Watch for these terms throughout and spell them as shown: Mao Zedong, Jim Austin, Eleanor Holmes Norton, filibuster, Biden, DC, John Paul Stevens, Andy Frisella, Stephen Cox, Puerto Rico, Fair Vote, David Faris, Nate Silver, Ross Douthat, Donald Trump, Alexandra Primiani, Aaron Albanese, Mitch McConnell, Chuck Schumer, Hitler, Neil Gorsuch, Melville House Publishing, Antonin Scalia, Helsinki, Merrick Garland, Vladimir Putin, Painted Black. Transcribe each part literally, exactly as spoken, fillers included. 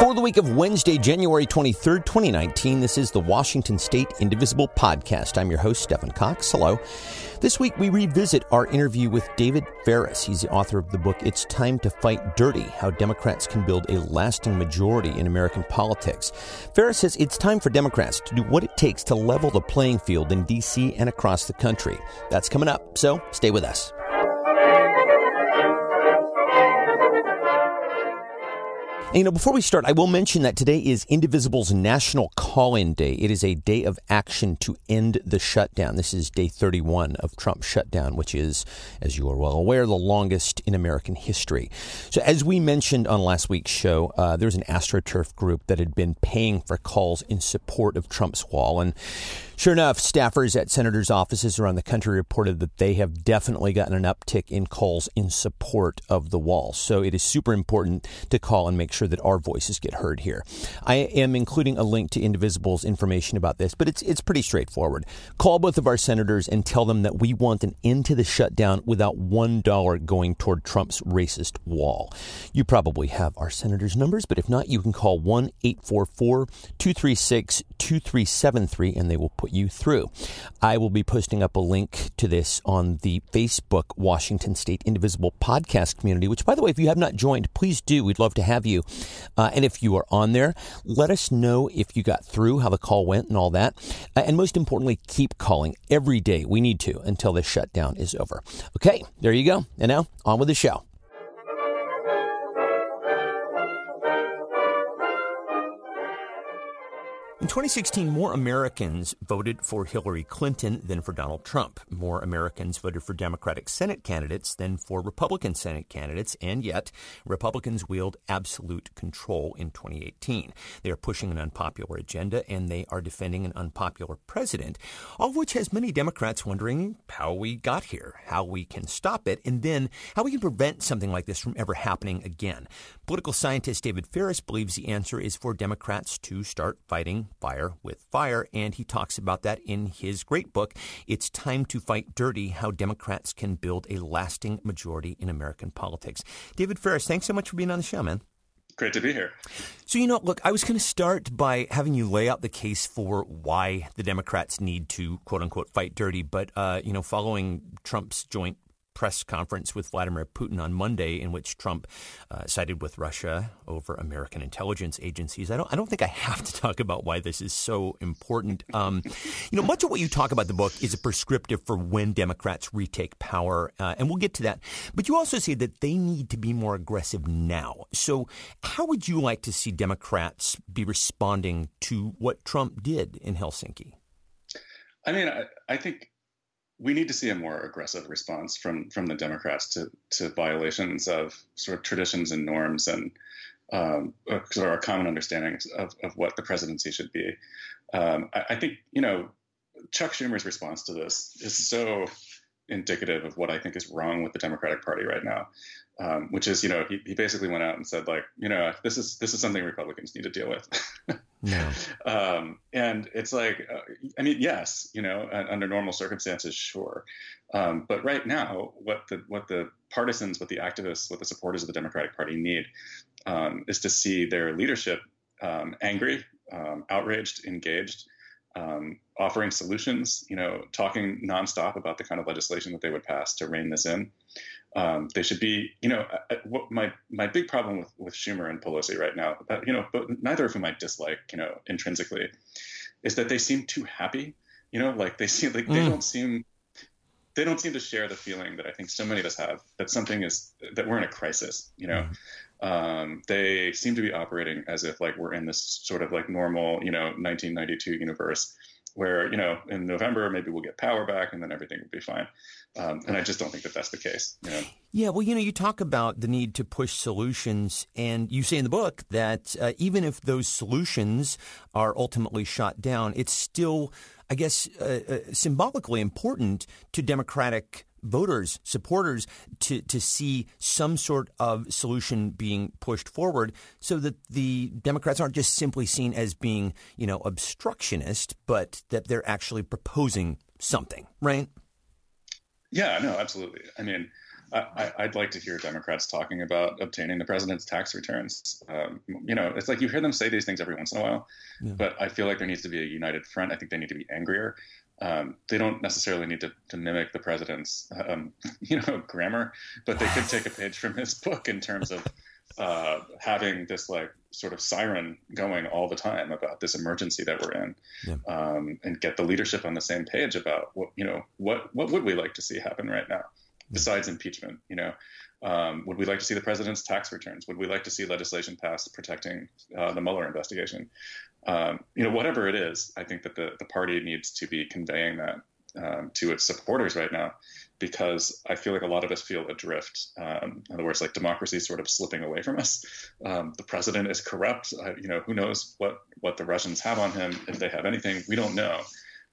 For the week of Wednesday, January twenty-third, twenty nineteen, this is the Washington State Indivisible Podcast. I'm your host, Stephen Cox. Hello. This week, we revisit our interview with David Faris. He's the author of the book, It's Time to Fight Dirty: How Democrats Can Build a Lasting Majority in American Politics. Faris says it's time for Democrats to do what it takes to level the playing field in D C and across the country. That's coming up, so stay with us. And, you know, before we start, I will mention that today is Indivisible's National Call-In Day. It is a day of action to end the shutdown. This is day thirty-one of Trump's shutdown, which is, as you are well aware, the longest in American history. So as we mentioned on last week's show, uh, there was an AstroTurf group that had been paying for calls in support of Trump's wall. And sure enough, staffers at senators' offices around the country reported that they have definitely gotten an uptick in calls in support of the wall. So it is super important to call and make sure that our voices get heard here. I am including a link to Indivisible's information about this, but it's it's pretty straightforward. Call both of our senators and tell them that we want an end to the shutdown without one dollar going toward Trump's racist wall. You probably have our senators' numbers, but if not, you can call one eight four four, two three six, two three seven three and they will put you through. I will be posting up a link to this on the Facebook Washington State Indivisible podcast community, which, by the way, if you have not joined, please do. We'd love to have you. Uh, and if you are on there, let us know if you got through, how the call went and all that. Uh, and most importantly, keep calling every day. We need to until this shutdown is over. Okay, there you go. And now on with the show. In twenty sixteen, more Americans voted for Hillary Clinton than for Donald Trump. More Americans voted for Democratic Senate candidates than for Republican Senate candidates, and yet Republicans wield absolute control in twenty eighteen. They are pushing an unpopular agenda, and they are defending an unpopular president, all of which has many Democrats wondering how we got here, how we can stop it, and then how we can prevent something like this from ever happening again. Political scientist David Faris believes the answer is for Democrats to start fighting fire with fire, and he talks about that in his great book, It's Time to Fight Dirty: How Democrats Can Build a Lasting Majority in American Politics. David Faris, thanks so much for being on the show, man. Great to be here. So, you know, look, I was going to start by having you lay out the case for why the Democrats need to, quote unquote, fight dirty. But, uh, you know, following Trump's joint press conference with Vladimir Putin on Monday, in which Trump uh, sided with Russia over American intelligence agencies, I don't I don't think I have to talk about why this is so important. Um, you know, much of what you talk about in the book is a prescriptive for when Democrats retake power, uh, and we'll get to that. But you also say that they need to be more aggressive now. So how would you like to see Democrats be responding to what Trump did in Helsinki? I mean, I, I think we need to see a more aggressive response from from the Democrats to, to violations of sort of traditions and norms and um, sort of our common understandings of, of what the presidency should be. Um, I, I think, you know, Chuck Schumer's response to this is so indicative of what I think is wrong with the Democratic Party right now, um, which is, you know, he, he basically went out and said, like, you know, this is this is something Republicans need to deal with. No. Um, and it's like, uh, I mean, yes, you know, uh, under normal circumstances, sure. Um, but right now, what the what the partisans, what the activists, what the supporters of the Democratic Party need um, is to see their leadership um, angry, um, outraged, engaged, um, offering solutions, you know, talking nonstop about the kind of legislation that they would pass to rein this in. Um, they should be, you know, uh, what my, my big problem with, with Schumer and Pelosi right now, uh, you know, but neither of whom I dislike, you know, intrinsically, is that they seem too happy, you know, like they seem like mm. they don't seem, they don't seem to share the feeling that I think so many of us have that something is, that we're in a crisis, you know, mm. um, they seem to be operating as if like we're in this sort of like normal, you know, nineteen ninety-two universe where, you know, in November, maybe we'll get power back and then everything will be fine. Um, and I just don't think that that's the case. You know? Yeah. Well, you know, you talk about the need to push solutions, and you say in the book that uh, even if those solutions are ultimately shot down, it's still, I guess, uh, uh, symbolically important to Democratic voters, supporters, to, to see some sort of solution being pushed forward so that the Democrats aren't just simply seen as being, you know, obstructionist, but that they're actually proposing something, right? Yeah, no, absolutely. I mean, I, I'd like to hear Democrats talking about obtaining the president's tax returns. Um, you know, it's like you hear them say these things every once in a while, yeah. but I feel like there needs to be a united front. I think they need to be angrier. Um, they don't necessarily need to, to mimic the president's, um, you know, grammar, but they could take a page from his book in terms of uh, having this like sort of siren going all the time about this emergency that we're in, yeah. um, and get the leadership on the same page about what, you know, what, what would we like to see happen right now? Besides impeachment, you know, um, would we like to see the president's tax returns? Would we like to see legislation passed protecting uh, the Mueller investigation? Um, you know, whatever it is, I think that the, the party needs to be conveying that um, to its supporters right now, because I feel like a lot of us feel adrift. Um, in other words, like democracy is sort of slipping away from us. Um, the president is corrupt. Uh, you know, who knows what, what the Russians have on him, if they have anything, we don't know.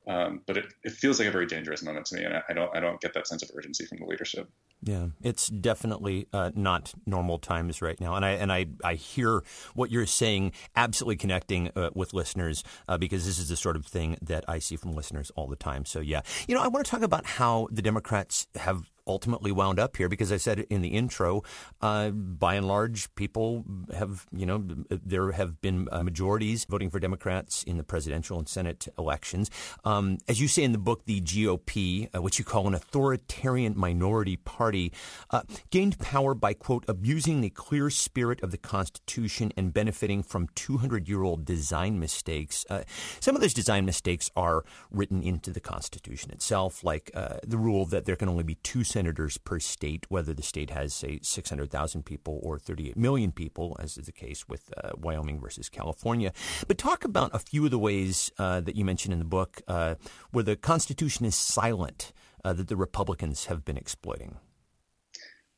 Um, but it, it feels like a very dangerous moment to me, and I, I don't I don't get that sense of urgency from the leadership. Yeah, it's definitely uh, not normal times right now, and I and I, I hear what you're saying, absolutely connecting uh, with listeners uh, because this is the sort of thing that I see from listeners all the time. So yeah, you know, I want to talk about how the Democrats have ultimately wound up here, because I said in the intro, uh, by and large, people have, you know, there have been uh, majorities voting for Democrats in the presidential and Senate elections. Um, as you say in the book, the G O P, uh, which you call an authoritarian minority party, uh, gained power by, quote, abusing the clear spirit of the Constitution and benefiting from two hundred year old design mistakes. Uh, some of those design mistakes are written into the Constitution itself, like uh, the rule that there can only be two senators per state, whether the state has, say, six hundred thousand people or thirty-eight million people, as is the case with uh, Wyoming versus California. But talk about a few of the ways uh, that you mentioned in the book uh, where the Constitution is silent uh, that the Republicans have been exploiting.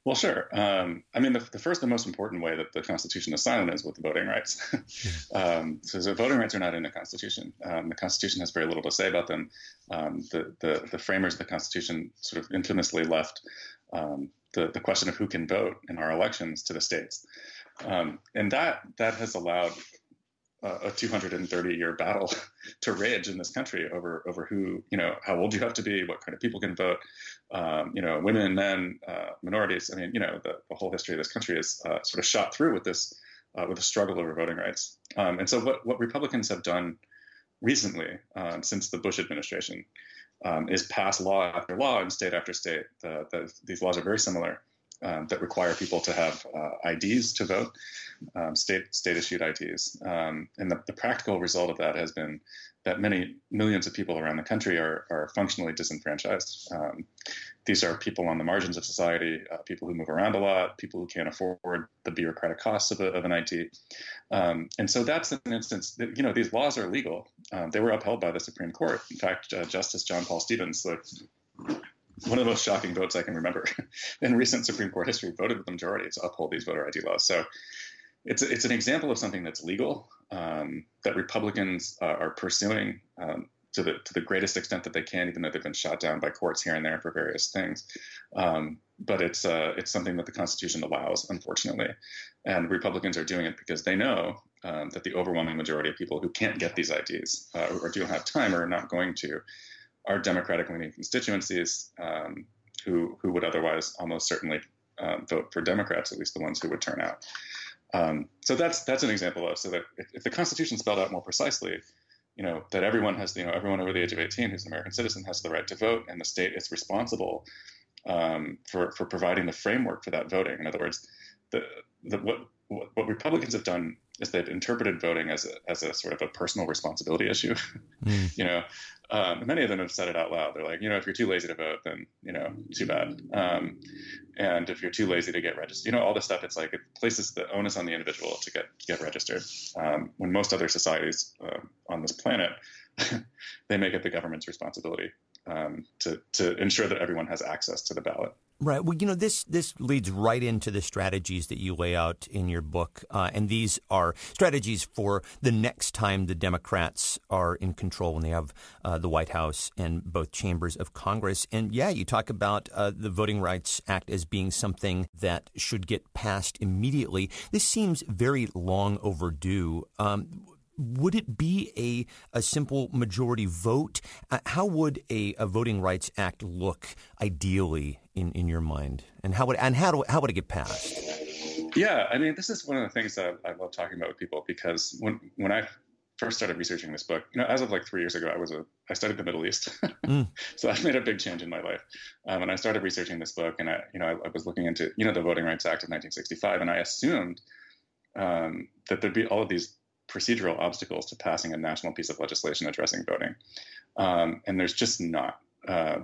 Well, sure. Um, I mean, the, the first and most important way that the Constitution is silent is with the voting rights. um, so the voting rights are not in the Constitution. Um, the Constitution has very little to say about them. Um, the, the, the framers of the Constitution sort of infamously left um, the, the question of who can vote in our elections to the states. Um, and that that has allowed uh, a two hundred thirty year battle to rage in this country over over who, you know, how old you have to be, what kind of people can vote. Um, you know, women, men, uh, minorities. I mean, you know, the, the whole history of this country is uh, sort of shot through with this, uh, with a struggle over voting rights. Um, and so what, what Republicans have done recently, um, since the Bush administration, um, is pass law after law and state after state. The, the, these laws are very similar, um, that require people to have uh, I Ds to vote, um, state state issued I Ds. Um, and the, the practical result of that has been that many millions of people around the country are, are functionally disenfranchised. Um, these are people on the margins of society, uh, people who move around a lot, people who can't afford the bureaucratic costs of, a, of an I T. Um, and so that's an instance that, you know, these laws are legal. Um, they were upheld by the Supreme Court. In fact, uh, Justice John Paul Stevens, like, one of the most shocking votes I can remember in recent Supreme Court history, voted with the majority to uphold these voter I D laws. So it's it's an example of something that's legal, um, that Republicans uh, are pursuing um, to the to the greatest extent that they can, even though they've been shot down by courts here and there for various things. Um, but it's uh, it's something that the Constitution allows, unfortunately. And Republicans are doing it because they know um, that the overwhelming majority of people who can't get these I Ds uh, or don't have time or are not going to are Democratic-leaning constituencies um, who who would otherwise almost certainly uh, vote for Democrats, at least the ones who would turn out. Um, so that's that's an example of so that if, if the Constitution spelled out more precisely, you know, that everyone has, you know, everyone over the age of eighteen who's an American citizen has the right to vote, and the state is responsible um, for for providing the framework for that voting. In other words, the, the what what Republicans have done is they've interpreted voting as a, as a sort of a personal responsibility issue. Mm. You know, um, many of them have said it out loud. They're like, you know, if you're too lazy to vote, then, you know, too bad. Um, and if you're too lazy to get registered, you know, all this stuff, it's like it places the onus on the individual to get, get registered. Um, when most other societies uh, on this planet, they make it the government's responsibility um, to, to ensure that everyone has access to the ballot. Right. Well, you know, this this leads right into the strategies that you lay out in your book. Uh, and these are strategies for the next time the Democrats are in control when they have uh, the White House and both chambers of Congress. And, yeah, you talk about uh, the Voting Rights Act as being something that should get passed immediately. This seems very long overdue. Um would it be a, a simple majority vote? Uh, how would a, a Voting Rights Act look ideally in, in your mind? And how would and how do, how would it get passed? Yeah, I mean, this is one of the things that I love talking about with people, because when when I first started researching this book, you know, as of like three years ago, I was a I studied the Middle East, mm. so I've made a big change in my life. Um, and I started researching this book, and I, you know, I, I was looking into, you know, the Voting Rights Act of nineteen sixty-five, and I assumed um, that there'd be all of these procedural obstacles to passing a national piece of legislation addressing voting, um, and there's just not. Uh,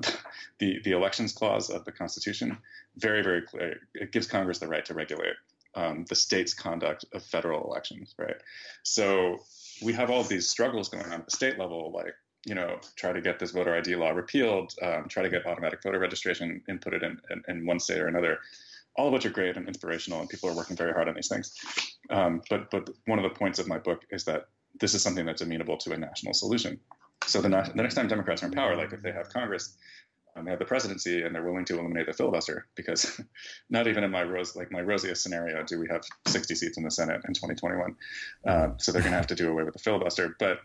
the the elections clause of the Constitution, very very clear, it gives Congress the right to regulate um, the state's conduct of federal elections, right? So we have all these struggles going on at the state level, like, you know, try to get this voter I D law repealed, um, try to get automatic voter registration inputted in, in, in one state or another, all of which are great and inspirational, and people are working very hard on these things. Um, but but one of the points of my book is that this is something that's amenable to a national solution. So the, the next time Democrats are in power, like if they have Congress, um, they have the presidency, and they're willing to eliminate the filibuster, because not even in my rose, like my rosiest scenario do we have sixty seats in the Senate in twenty twenty-one. Uh, so they're going to have to do away with the filibuster. But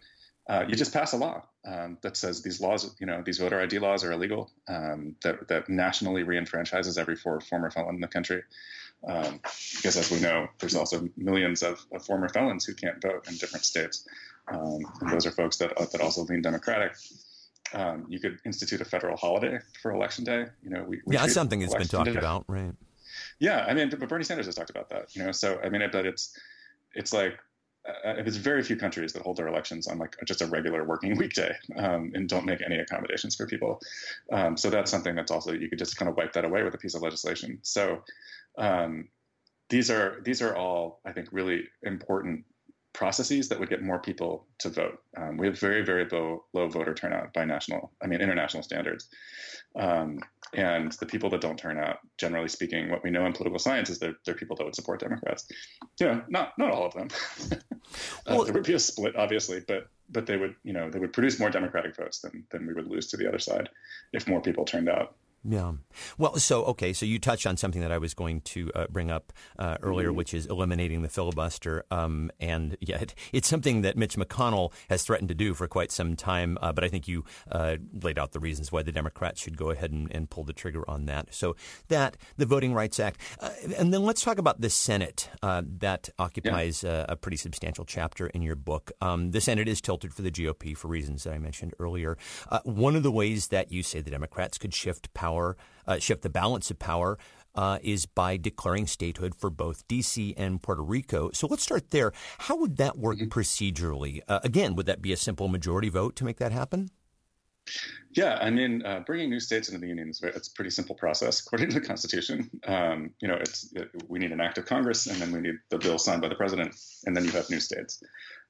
uh, you just pass a law um, that says these laws, you know, these voter I D laws are illegal, um, that, that nationally re-enfranchises every four, former felon in the country. Um, because as we know, there's also millions of, of former felons who can't vote in different states. Um, and those are folks that that also lean Democratic. Um, you could institute a federal holiday for Election Day. You know, we, we yeah, that's something that's been talked today. about, right? Yeah, I mean, but Bernie Sanders has talked about that. You know, so I mean, but it's it's like uh, there's very few countries that hold their elections on like just a regular working weekday um, and don't make any accommodations for people. Um, so that's something that's also you could just kind of wipe that away with a piece of legislation. So um, these are these are all, I think, really important processes that would get more people to vote. Um, we have very, very low, low voter turnout by national, I mean, international standards. Um, and the people that don't turn out, generally speaking, what we know in political science is they're, they're people that would support Democrats. You know, not not all of them. uh, well, there would be a split, obviously, but but they would, you know, they would produce more Democratic votes than than we would lose to the other side if more people turned out. Yeah. Well, so, okay, so you touched on something that I was going to uh, bring up uh, earlier, mm-hmm. which is eliminating the filibuster. Um, and yeah, it, it's something that Mitch McConnell has threatened to do for quite some time. Uh, but I think you uh, laid out the reasons why the Democrats should go ahead and, and pull the trigger on that. So that, the Voting Rights Act. Uh, and then let's talk about the Senate. Uh, that occupies yeah. a, a pretty substantial chapter in your book. Um, the Senate is tilted for the G O P for reasons that I mentioned earlier. Uh, one of the ways that you say the Democrats could shift power Power, uh, shift the balance of power uh, is by declaring statehood for both D C and Puerto Rico. So let's start there. How would that work mm-hmm. procedurally? Uh, again, would that be a simple majority vote to make that happen? Yeah, I mean, uh, bringing new states into the union is it's a pretty simple process according to the Constitution. Um, you know, it's it, we need an act of Congress, and then we need the bill signed by the president, and then you have new states.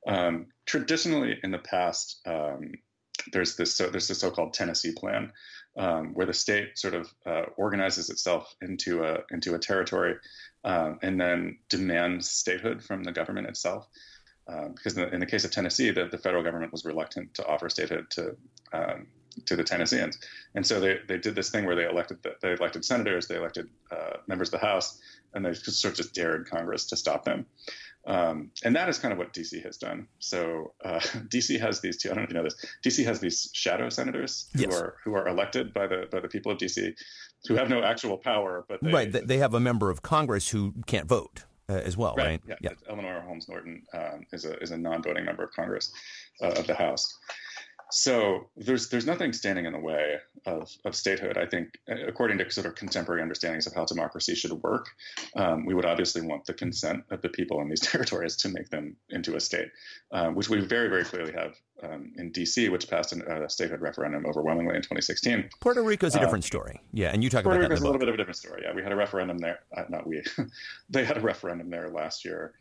Um, traditionally, in the past, um, there's this so there's this so-called Tennessee plan. Um, where the state sort of uh, organizes itself into a into a territory um, and then demands statehood from the government itself. Um, because in the, in the case of Tennessee, the, the federal government was reluctant to offer statehood to um, to the Tennesseans. And so they, they did this thing where they elected the, they elected senators, they elected uh, members of the House, and they just sort of just dared Congress to stop them. Um, and that is kind of what D C has done. So uh, D C has these two. I don't know if you know this. D C has these shadow senators who yes. are who are elected by the by the people of D C, who have no actual power, but they, right. They have a member of Congress who can't vote uh, as well, right? right? Yeah. yeah. Eleanor Holmes Norton um, is a is a non-voting member of Congress uh, of the House. So there's there's nothing standing in the way of, of statehood. I think, according to sort of contemporary understandings of how democracy should work, um, we would obviously want the consent of the people in these territories to make them into a state, uh, which we very, very clearly have um, in D C, which passed a uh, statehood referendum overwhelmingly in twenty sixteen. Puerto Rico is a different um, story. Yeah, and you talk Puerto about that Rico's in the book. Puerto Rico is a little bit of a different story. Yeah, we had a referendum there. Uh, not we. They had a referendum there last year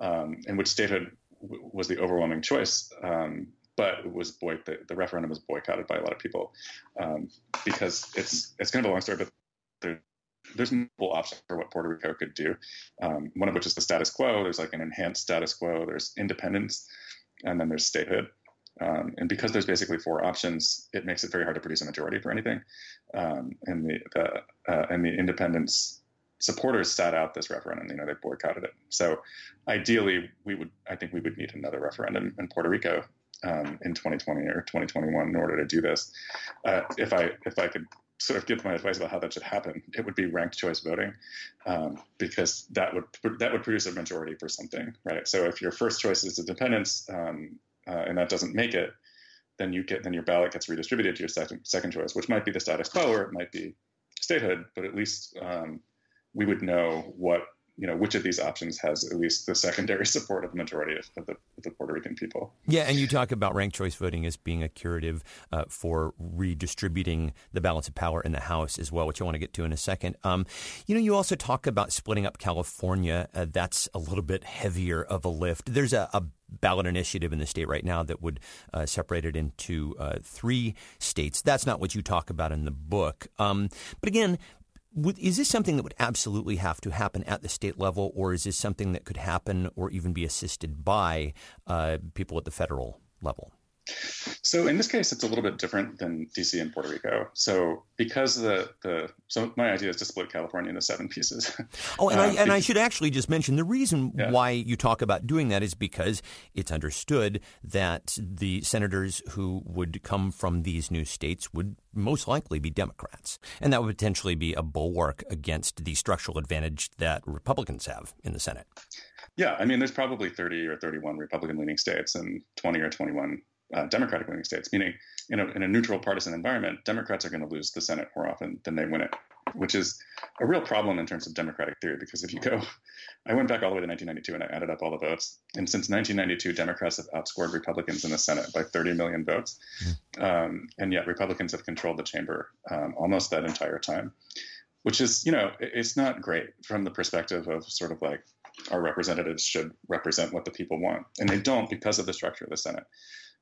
um, in which statehood w- was the overwhelming choice. Um But it was boy- the, the referendum was boycotted by a lot of people um, because it's it's kind of a long story, but there, there's multiple options for what Puerto Rico could do. Um, one of which is the status quo. There's like an enhanced status quo. There's independence, and then there's statehood. Um, and because there's basically four options, it makes it very hard to produce a majority for anything. Um, and the, the uh, and the independence supporters sat out this referendum. You know, they boycotted it. So ideally, we would, I think we would need another referendum in Puerto Rico um, in twenty twenty or twenty twenty-one in order to do this. Uh, if I if I could sort of give my advice about how that should happen, it would be ranked choice voting, um, because that would that would produce a majority for something, right? So if your first choice is independence um, uh, and that doesn't make it, then you get then your ballot gets redistributed to your second second choice, which might be the status quo or it might be statehood, but at least um, we would know what, you know, which of these options has at least the secondary support of the majority of the, of the Puerto Rican people. Yeah, and you talk about ranked choice voting as being a curative uh, for redistributing the balance of power in the House as well, which I want to get to in a second. Um, you know, you also talk about splitting up California. Uh, that's a little bit heavier of a lift. There's a, a ballot initiative in the state right now that would uh, separate it into uh, three states. That's not what you talk about in the book. Um, but again, is this something that would absolutely have to happen at the state level, or is this something that could happen or even be assisted by uh, people at the federal level? So in this case, it's a little bit different than D C and Puerto Rico. So because the, the so my idea is to split California into seven pieces. Oh, and, um, I, and because, I should actually just mention the reason yeah. why you talk about doing that is because it's understood that the senators who would come from these new states would most likely be Democrats. And that would potentially be a bulwark against the structural advantage that Republicans have in the Senate. Yeah, I mean, there's probably thirty or thirty-one Republican-leaning states and twenty or twenty-one Uh, Democratic-leaning states, meaning in a, in a neutral partisan environment, Democrats are going to lose the Senate more often than they win it, which is a real problem in terms of democratic theory. Because if you go, I went back all the way to nineteen ninety-two and I added up all the votes. And since nineteen ninety-two, Democrats have outscored Republicans in the Senate by thirty million votes. Um, and yet Republicans have controlled the chamber um, almost that entire time, which is, you know, it, it's not great from the perspective of sort of like our representatives should represent what the people want. And they don't because of the structure of the Senate.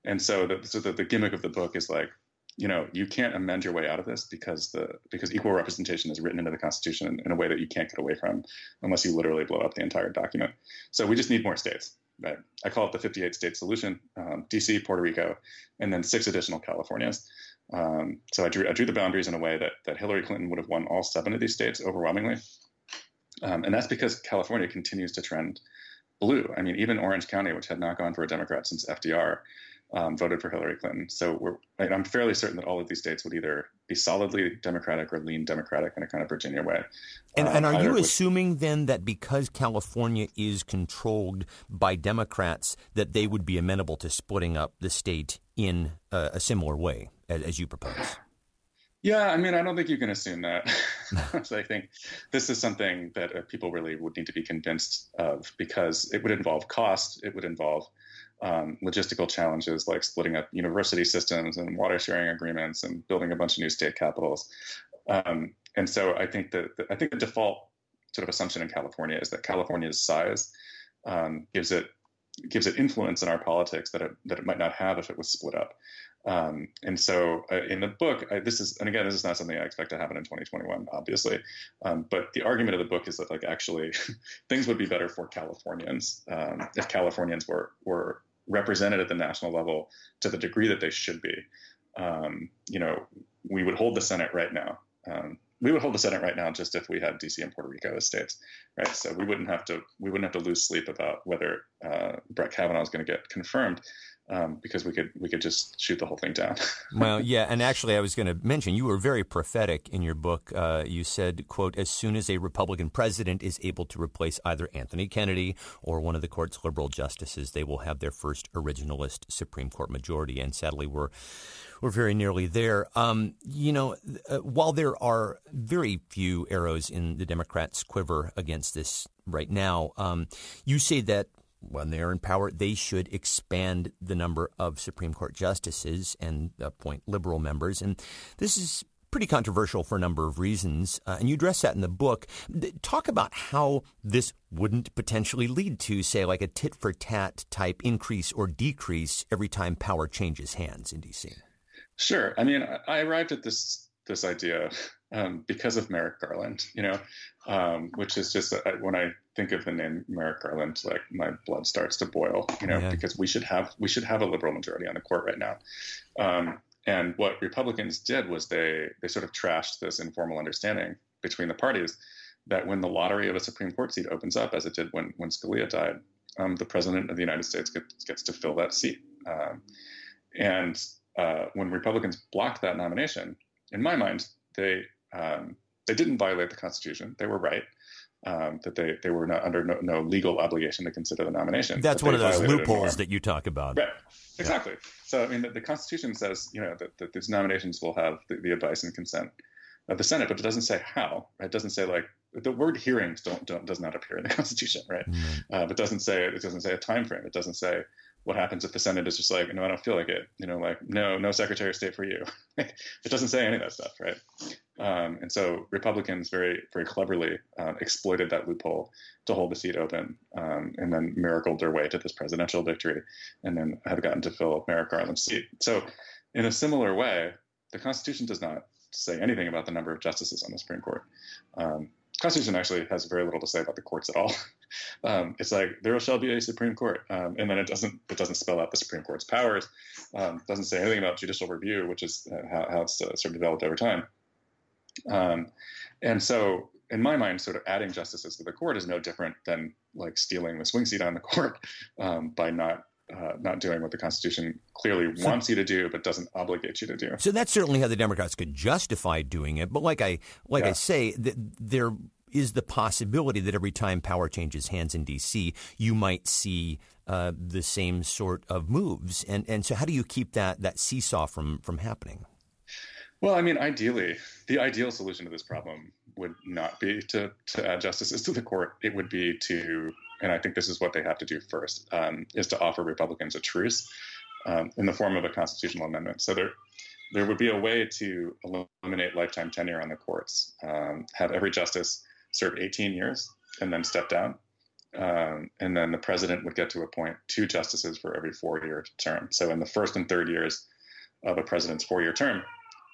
And so, the, so the, the gimmick of the book is like, you know, you can't amend your way out of this because the because equal representation is written into the Constitution in, in a way that you can't get away from unless you literally blow up the entire document. So we just need more states. Right? I call it the fifty-eight state solution: um, D C, Puerto Rico, and then six additional Californias. Um, so I drew I drew the boundaries in a way that that Hillary Clinton would have won all seven of these states overwhelmingly, um, and that's because California continues to trend blue. I mean, even Orange County, which had not gone for a Democrat since F D R. Um, voted for Hillary Clinton. So we're, I'm fairly certain that all of these states would either be solidly Democratic or lean Democratic in a kind of Virginia way. And, um, and are you with, assuming then that because California is controlled by Democrats, that they would be amenable to splitting up the state in a, a similar way as, as you propose? Yeah, I mean, I don't think you can assume that. So I think this is something that uh, people really would need to be convinced of because it would involve cost. It would involve Um, logistical challenges like splitting up university systems and water sharing agreements and building a bunch of new state capitals. Um, and so I think that the, I think the default sort of assumption in California is that California's size um, gives it gives it influence in our politics that it, that it might not have if it was split up. Um, and so uh, in the book, I, this is, and again, this is not something I expect to happen in twenty twenty-one, obviously. Um, but the argument of the book is that like, actually things would be better for Californians um, if Californians were, were represented at the national level to the degree that they should be. Um, you know, we would hold the Senate right now. Um, we would hold the Senate right now just if we had D C and Puerto Rico as states, right? So we wouldn't have to we wouldn't have to lose sleep about whether uh, Brett Kavanaugh is going to get confirmed. Um, because we could we could just shoot the whole thing down. Well, yeah. And actually, I was going to mention you were very prophetic in your book. Uh, you said, quote, as soon as a Republican president is able to replace either Anthony Kennedy or one of the court's liberal justices, they will have their first originalist Supreme Court majority. And sadly, we're we're very nearly there. Um, you know, uh, while there are very few arrows in the Democrats' quiver against this right now, um, you say that when they are in power, they should expand the number of Supreme Court justices and appoint liberal members. And this is pretty controversial for a number of reasons. Uh, and you address that in the book. Talk about how this wouldn't potentially lead to, say, like a tit for tat type increase or decrease every time power changes hands in D C. Sure. I mean, I arrived at this this idea um, because of Merrick Garland, you know, um, which is just uh, when I think of the name Merrick Garland, like my blood starts to boil, you know, yeah. because we should have we should have a liberal majority on the court right now. Um, and what Republicans did was they they sort of trashed this informal understanding between the parties that when the lottery of a Supreme Court seat opens up, as it did when, when Scalia died, um, the president of the United States gets, gets to fill that seat. Um, and uh, when Republicans blocked that nomination, in my mind, they um, they didn't violate the Constitution. They were right um, that they, they were not under no, no legal obligation to consider the nomination. That's one of those loopholes that you talk about. Right. Exactly. Yeah. So, I mean, the, the Constitution says, you know, that, that these nominations will have the, the advice and consent of the Senate, but it doesn't say how. Right? It doesn't say, like, the word hearings don't, don't does not appear in the Constitution, right? Mm-hmm. Uh, it doesn't say it doesn't say a time frame. It doesn't say what happens if the Senate is just like, no, I don't feel like it. You know, like, no, no Secretary of State for you. It doesn't say any of that stuff, right? Um, and so Republicans very, very cleverly uh, exploited that loophole to hold the seat open, um, and then miracled their way to this presidential victory, and then have gotten to fill Merrick Garland's seat. So, in a similar way, the Constitution does not say anything about the number of justices on the Supreme Court. Um, Constitution actually has very little to say about the courts at all. Um, it's like, there shall be a Supreme Court. Um, and then it doesn't it doesn't spell out the Supreme Court's powers. Um, doesn't say anything about judicial review, which is how, how it's uh, sort of developed over time. Um, and so, in my mind, sort of adding justices to the court is no different than, like, stealing the swing seat on the court um, by not Uh, not doing what the Constitution clearly so, wants you to do, but doesn't obligate you to do. So that's certainly how the Democrats could justify doing it. But like I like yeah. I say, th- there is the possibility that every time power changes hands in D C, you might see uh, the same sort of moves. And and so how do you keep that that seesaw from from happening? Well, I mean, ideally, the ideal solution to this problem would not be to, to add justices to the court. It would be to, and I think this is what they have to do first, um, is to offer Republicans a truce um, in the form of a constitutional amendment. So there there would be a way to eliminate lifetime tenure on the courts, um, have every justice serve eighteen years and then step down. Um, and then the president would get to appoint two justices for every four-year term. So in the first and third years of a president's four-year term,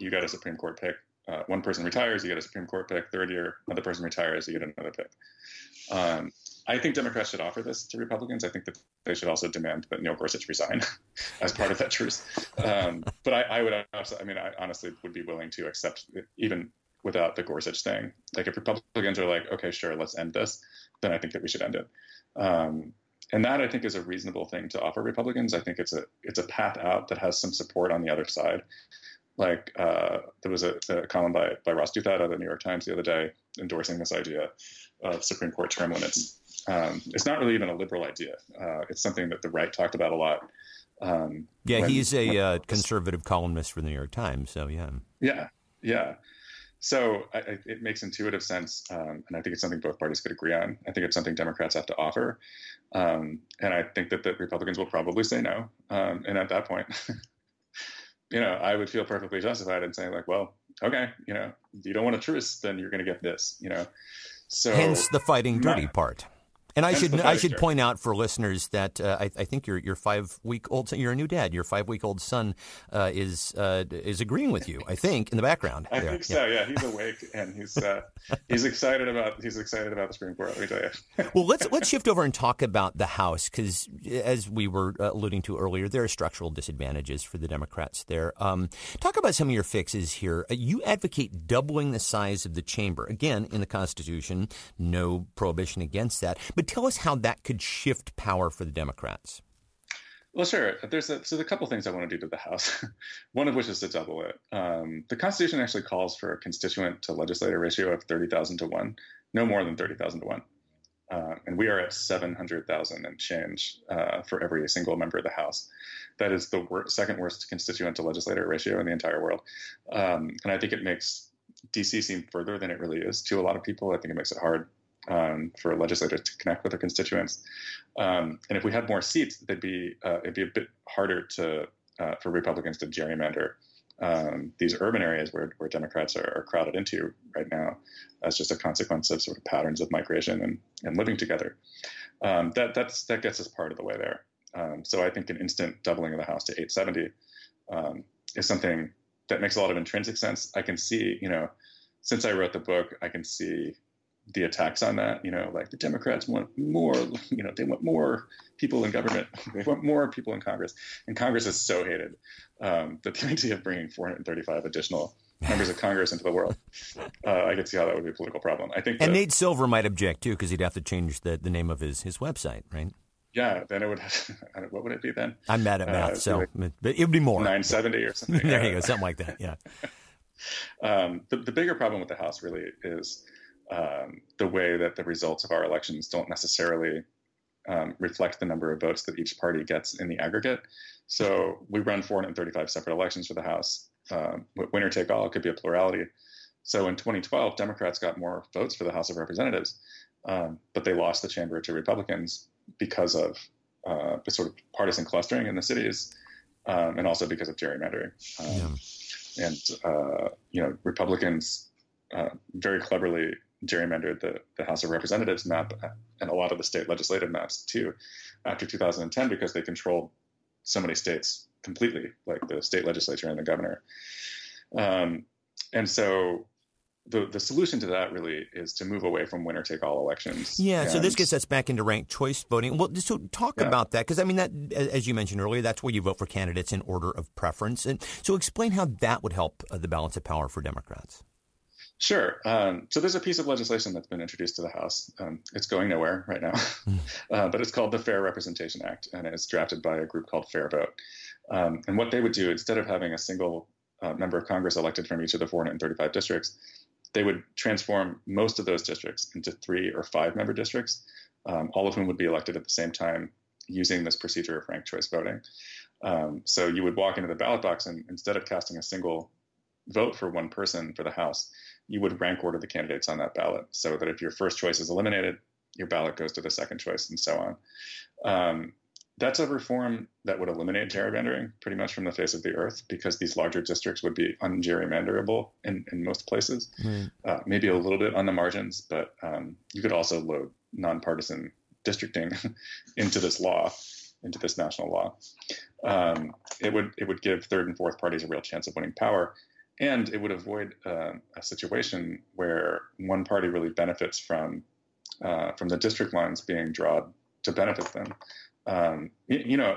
you got a Supreme Court pick. Uh, one person retires, you get a Supreme Court pick. Third year, another person retires, you get another pick. Um, I think Democrats should offer this to Republicans. I think that they should also demand that Neil Gorsuch resign as part of that truce. Um, but I, I would also, I mean, I honestly would be willing to accept, even without the Gorsuch thing. Like, if Republicans are like, okay, sure, let's end this, then I think that we should end it. Um, and that, I think, is a reasonable thing to offer Republicans. I think it's a it's a path out that has some support on the other side. Like, uh, there was a, a column by, by Ross Douthat of the New York Times the other day endorsing this idea of Supreme Court term limits. Um, it's not really even a liberal idea. Uh, it's something that the right talked about a lot. Um, yeah, when, he's a when, uh, conservative columnist for the New York Times, so yeah. Yeah, yeah. So I, I, it makes intuitive sense, um, and I think it's something both parties could agree on. I think it's something Democrats have to offer, um, and I think that the Republicans will probably say no. Um, and at that point... you know, I would feel perfectly justified in saying, like, well, okay, you know, you don't want a truce, then you're going to get this, you know. So hence the fighting dirty not, part. And I should I should dirty. point out for listeners that uh, I, I think your your five week old son, you're a new dad. Your five week old son uh, is uh, is agreeing with you, I think, in the background. I there. think so. Yeah. yeah, he's awake and he's uh, he's excited about he's excited about the Supreme Court. Let me tell you. Well, let's let's shift over and talk about the House, because as we were alluding to earlier, there are structural disadvantages for the Democrats there. Um, talk about some of your fixes here. You advocate doubling the size of the chamber. Again, in the Constitution, no prohibition against that, but tell us how that could shift power for the Democrats. Well, sure. There's a, so there's a couple things I want to do to the House, one of which is to double it. Um, the Constitution actually calls for a constituent to legislator ratio of thirty thousand to one, no more than thirty thousand to one. Uh, and we are at seven hundred thousand and change uh, for every single member of the House. That is the wor- second worst constituent to legislator ratio in the entire world. Um, and I think it makes D C seem further than it really is to a lot of people. I think it makes it hard Um, for legislators to connect with their constituents, um, and if we had more seats, they'd be uh, it'd be a bit harder to uh, for Republicans to gerrymander um, these urban areas where where Democrats are, are crowded into right now, as just a consequence of sort of patterns of migration and, and living together. Um, that that's that gets us part of the way there. Um, so I think an instant doubling of the House to eight seventy um, is something that makes a lot of intrinsic sense. I can see, you know, since I wrote the book, I can see the attacks on that, you know, like the Democrats want more, you know, they want more people in government. They want more people in Congress. And Congress is so hated um, that the idea of bringing four hundred thirty-five additional members of Congress into the world. Uh, I could see how that would be a political problem. I think. And the, Nate Silver might object, too, because he'd have to change the, the name of his, his website, right? Yeah, then it would – what would it be then? I'm mad at math, uh, so like it would be more. nine seventy or something. There you go, something like that, yeah. um, the, the bigger problem with the House really is um, the way that the results of our elections don't necessarily um, reflect the number of votes that each party gets in the aggregate. So we run four hundred thirty-five separate elections for the House. Um, winner take all could be a plurality. So in twenty twelve, Democrats got more votes for the House of Representatives, um, but they lost the chamber to Republicans because of uh, the sort of partisan clustering in the cities, um, and also because of gerrymandering. Um, yeah. And, uh, you know, Republicans uh, very cleverly gerrymandered the, the House of Representatives map and a lot of the state legislative maps, too, after two thousand ten, because they controlled so many states completely, like the state legislature and the governor. Um, and so the the solution to that really is to move away from winner-take-all elections. Yeah, and so this gets us back into ranked choice voting. Well, so talk yeah. about that, because, I mean, that, as you mentioned earlier, that's where you vote for candidates in order of preference. And so explain how that would help the balance of power for Democrats. Sure. Um, so there's a piece of legislation that's been introduced to the House. Um, it's going nowhere right now, uh, but it's called the Fair Representation Act, and it's drafted by a group called Fair Vote. Um, and what they would do, instead of having a single uh, member of Congress elected from each of the four hundred thirty-five districts, they would transform most of those districts into three or five member districts, um, all of whom would be elected at the same time using this procedure of ranked choice voting. Um, so you would walk into the ballot box, and instead of casting a single vote for one person for the House, you would rank order the candidates on that ballot so that if your first choice is eliminated, your ballot goes to the second choice and so on. Um, that's a reform that would eliminate gerrymandering pretty much from the face of the earth, because these larger districts would be ungerrymanderable in, in most places, mm. uh, maybe a little bit on the margins, but um, you could also load nonpartisan districting into this law, into this national law. Um, it would it would give third and fourth parties a real chance of winning power. And it would avoid uh, a situation where one party really benefits from uh, from the district lines being drawn to benefit them. Um, you, you know,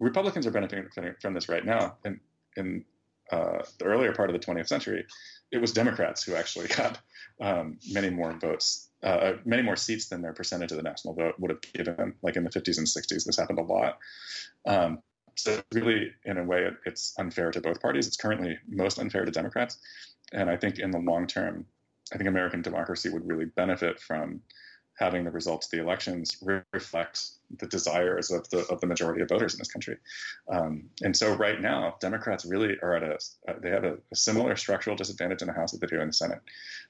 Republicans are benefiting from this right now. In, in uh, the earlier part of the twentieth century, it was Democrats who actually got um, many more votes, uh, many more seats than their percentage of the national vote would have given them. Like in the fifties and sixties, this happened a lot. Um, So really, in a way, it's unfair to both parties. It's currently most unfair to Democrats. And I think in the long term, I think American democracy would really benefit from having the results of the elections re- reflect the desires of the of the majority of voters in this country. Um, and so right now, Democrats really are at a – they have a, a similar structural disadvantage in the House that they do in the Senate.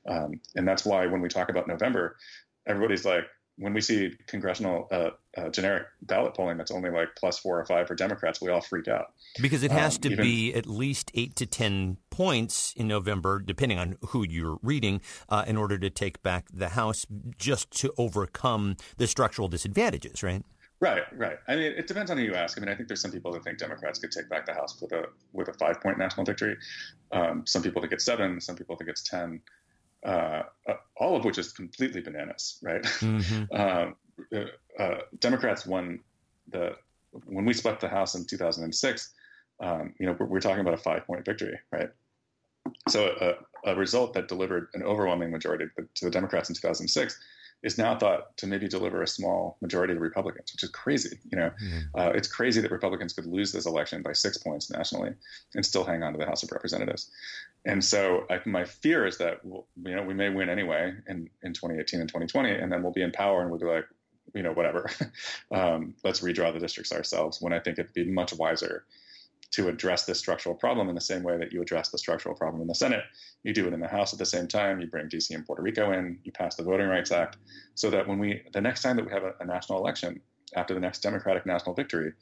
Um, and that's why when we talk about November, everybody's like, when we see congressional uh, uh, generic ballot polling that's only like plus four or five for Democrats, we all freak out. Because it has um, to even, be at least eight to ten points in November, depending on who you're reading, uh, in order to take back the House, just to overcome the structural disadvantages, right? Right, right. I mean, it depends on who you ask. I mean, I think there's some people that think Democrats could take back the House with a with a five-point national victory. Um, some people think it's seven. Some people think it's ten. Uh, uh, all of which is completely bananas, right? Mm-hmm. uh, uh, Democrats won the when we swept the House in two thousand six. Um, you know, we're, we're talking about a five-point victory, right? So a, a result that delivered an overwhelming majority to the Democrats in two thousand six is now thought to maybe deliver a small majority to Republicans, which is crazy. You know, mm-hmm. uh, it's crazy that Republicans could lose this election by six points nationally and still hang on to the House of Representatives. And so I, my fear is that, we'll, you know, we may win anyway in, in twenty eighteen and twenty twenty, and then we'll be in power and we'll be like, you know, whatever, um, let's redraw the districts ourselves, when I think it'd be much wiser to address this structural problem in the same way that you address the structural problem in the Senate. You do it in the House at the same time. You bring D C and Puerto Rico in. You pass the Voting Rights Act so that when we the next time that we have a, a national election after the next Democratic national victory,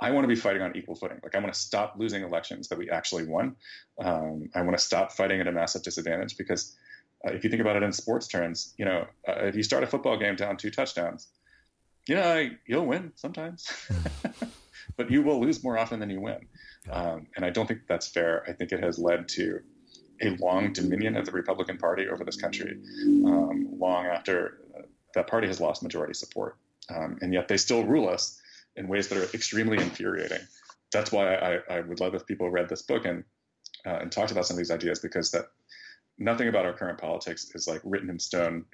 I want to be fighting on equal footing. Like, I want to stop losing elections that we actually won. Um, I want to stop fighting at a massive disadvantage, because uh, if you think about it in sports terms, you know, uh, if you start a football game down two touchdowns, you know, you'll win sometimes. But you will lose more often than you win. Um, and I don't think that's fair. I think it has led to a long dominion of the Republican Party over this country, um, long after that party has lost majority support. Um, and yet they still rule us in ways that are extremely infuriating. That's why I, I would love if people read this book and uh, and talked about some of these ideas, because that nothing about our current politics is like written in stone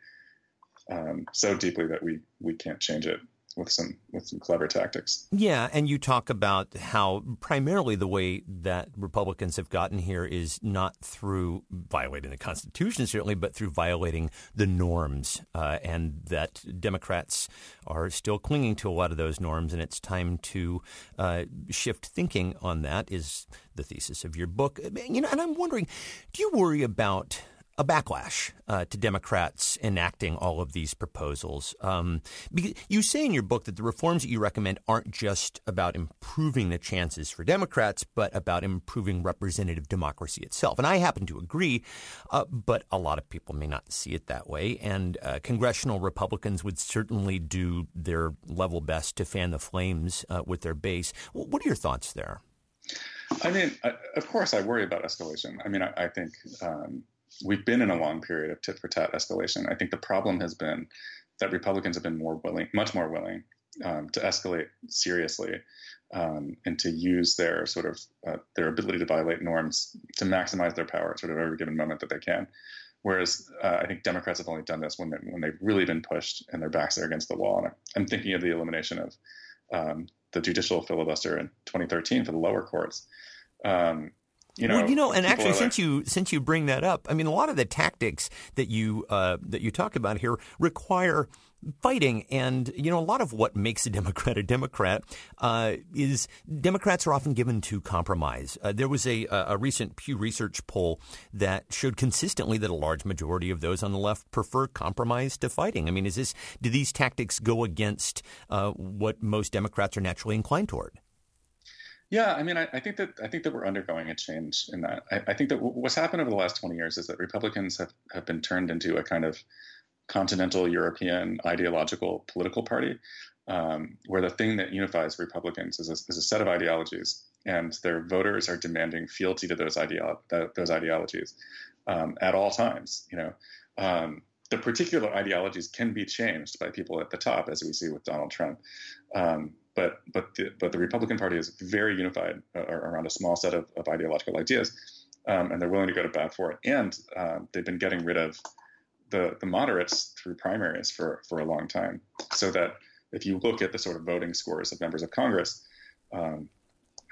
um, so deeply that we we can't change it with some with some clever tactics. Yeah, and you talk about how primarily the way that Republicans have gotten here is not through violating the Constitution, certainly, but through violating the norms, uh, and that Democrats are still clinging to a lot of those norms, and it's time to uh, shift thinking on that is the thesis of your book. You know, and I'm wondering, do you worry about a backlash uh, to Democrats enacting all of these proposals? Um, because you say in your book that the reforms that you recommend aren't just about improving the chances for Democrats, but about improving representative democracy itself. And I happen to agree, uh, but a lot of people may not see it that way. And uh, congressional Republicans would certainly do their level best to fan the flames uh, with their base. What are your thoughts there? I mean, I, of course, I worry about escalation. I mean, I, I think... Um, We've been in a long period of tit-for-tat escalation. I think the problem has been that Republicans have been more willing, much more willing, um, to escalate seriously um, and to use their sort of uh, their ability to violate norms to maximize their power at sort of every given moment that they can. Whereas uh, I think Democrats have only done this when they, when they've really been pushed and their backs are against the wall. And I'm thinking of the elimination of um, the judicial filibuster in twenty thirteen for the lower courts. Um, You know, well, you know, and actually, like, since you since you bring that up, I mean, a lot of the tactics that you uh, that you talk about here require fighting, and you know, a lot of what makes a Democrat a Democrat uh, is Democrats are often given to compromise. Uh, there was a a recent Pew Research poll that showed consistently that a large majority of those on the left prefer compromise to fighting. I mean, is this do these tactics go against uh, what most Democrats are naturally inclined toward? Yeah, I mean, I, I think that I think that we're undergoing a change in that. I, I think that w- what's happened over the last twenty years is that Republicans have, have been turned into a kind of continental European ideological political party, um, where the thing that unifies Republicans is a, is a set of ideologies, and their voters are demanding fealty to those ideolo- that, those ideologies um, at all times. You know, um, the particular ideologies can be changed by people at the top, as we see with Donald Trump. Um, But but the, but the Republican Party is very unified uh, around a small set of, of ideological ideas, um, and they're willing to go to bat for it. And uh, they've been getting rid of the the moderates through primaries for, for a long time. So that if you look at the sort of voting scores of members of Congress, um,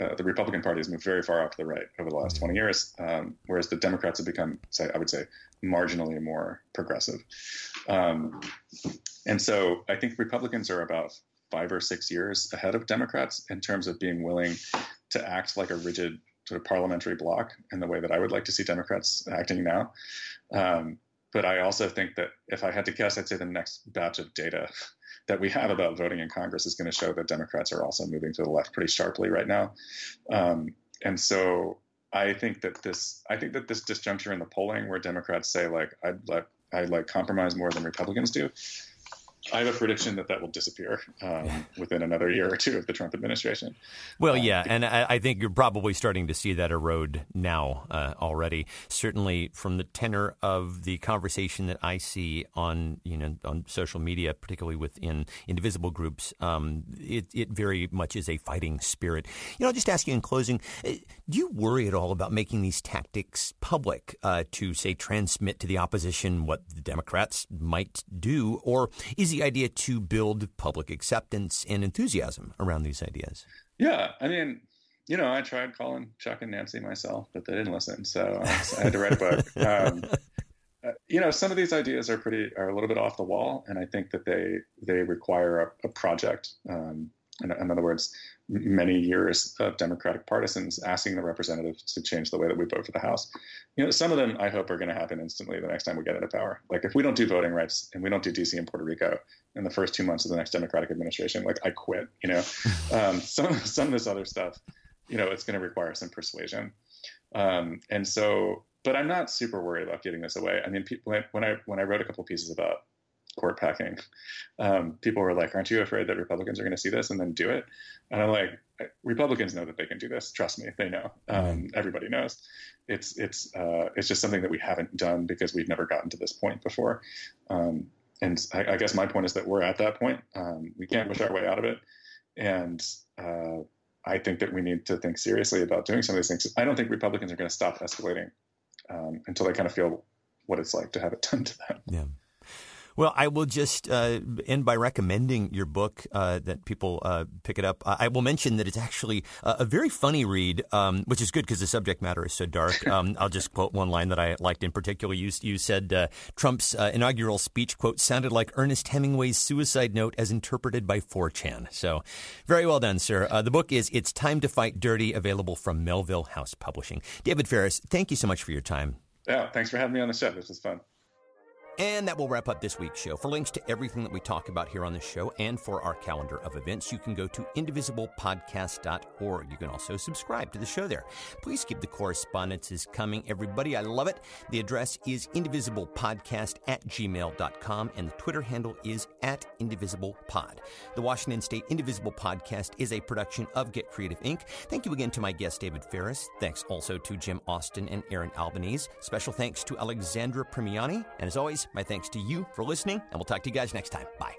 uh, the Republican Party has moved very far off to the right over the last twenty years, um, whereas the Democrats have become, say, I would say, marginally more progressive. Um, and so I think Republicans are about five or six years ahead of Democrats in terms of being willing to act like a rigid sort of parliamentary bloc in the way that I would like to see Democrats acting now. Um, but I also think that if I had to guess, I'd say the next batch of data that we have about voting in Congress is going to show that Democrats are also moving to the left pretty sharply right now. Um, and so I think that this, I think that this disjuncture in the polling where Democrats say, like, I'd like, I'd like compromise more than Republicans do, I have a prediction that that will disappear um, within another year or two of the Trump administration. Well, yeah, and I, I think you're probably starting to see that erode now uh, already. Certainly, from the tenor of the conversation that I see on you know on social media, particularly within indivisible groups, um, it it very much is a fighting spirit. You know, I'll just ask you in closing: do you worry at all about making these tactics public uh, to, say, transmit to the opposition what the Democrats might do, or is the idea to build public acceptance and enthusiasm around these ideas? Yeah, I mean, you know, I tried calling Chuck and Nancy myself, but they didn't listen, so I had to write a book. Um, you know, some of these ideas are pretty are a little bit off the wall, and I think that they they require a, a project. Um, in, in other words, many years of Democratic partisans asking the representatives to change the way that we vote for the House. You know, some of them I hope are going to happen instantly the next time we get into power. Like, if we don't do voting rights and we don't do D C and Puerto Rico in the first two months of the next Democratic administration, like, I quit, you know. um, some, some of this other stuff, you know, it's going to require some persuasion. Um, and so, but I'm not super worried about giving this away. I mean, people, when I, when I wrote a couple pieces about court packing, um, people were like, aren't you afraid that Republicans are going to see this and then do it? And I'm like, Republicans know that they can do this. Trust me, they know. Um, everybody knows. It's it's uh, it's just something that we haven't done because we've never gotten to this point before. Um, and I, I guess my point is that we're at that point. Um, we can't push our way out of it. And uh, I think that we need to think seriously about doing some of these things. I don't think Republicans are going to stop escalating um, until they kind of feel what it's like to have it done to them. Yeah. Well, I will just uh, end by recommending your book uh, that people uh, pick it up. I will mention that it's actually a, a very funny read, um, which is good because the subject matter is so dark. Um, I'll just quote one line that I liked in particular. You, you said uh, Trump's uh, inaugural speech, quote, sounded like Ernest Hemingway's suicide note as interpreted by four chan. So very well done, sir. Uh, the book is It's Time to Fight Dirty, available from Melville House Publishing. David Faris, thank you so much for your time. Yeah, thanks for having me on the show. This was fun. And that will wrap up this week's show. For links to everything that we talk about here on the show and for our calendar of events, you can go to indivisible podcast dot org. You can also subscribe to the show there. Please keep the correspondences coming, everybody. I love it. The address is indivisiblepodcast at gmail dot com, and the Twitter handle is at indivisiblepod. The Washington State Indivisible Podcast is a production of Get Creative Incorporated. Thank you again to my guest, David Faris. Thanks also to Jim Austin and Aaron Albanese. Special thanks to Alexandra Primiani. And as always, my thanks to you for listening, and we'll talk to you guys next time. Bye.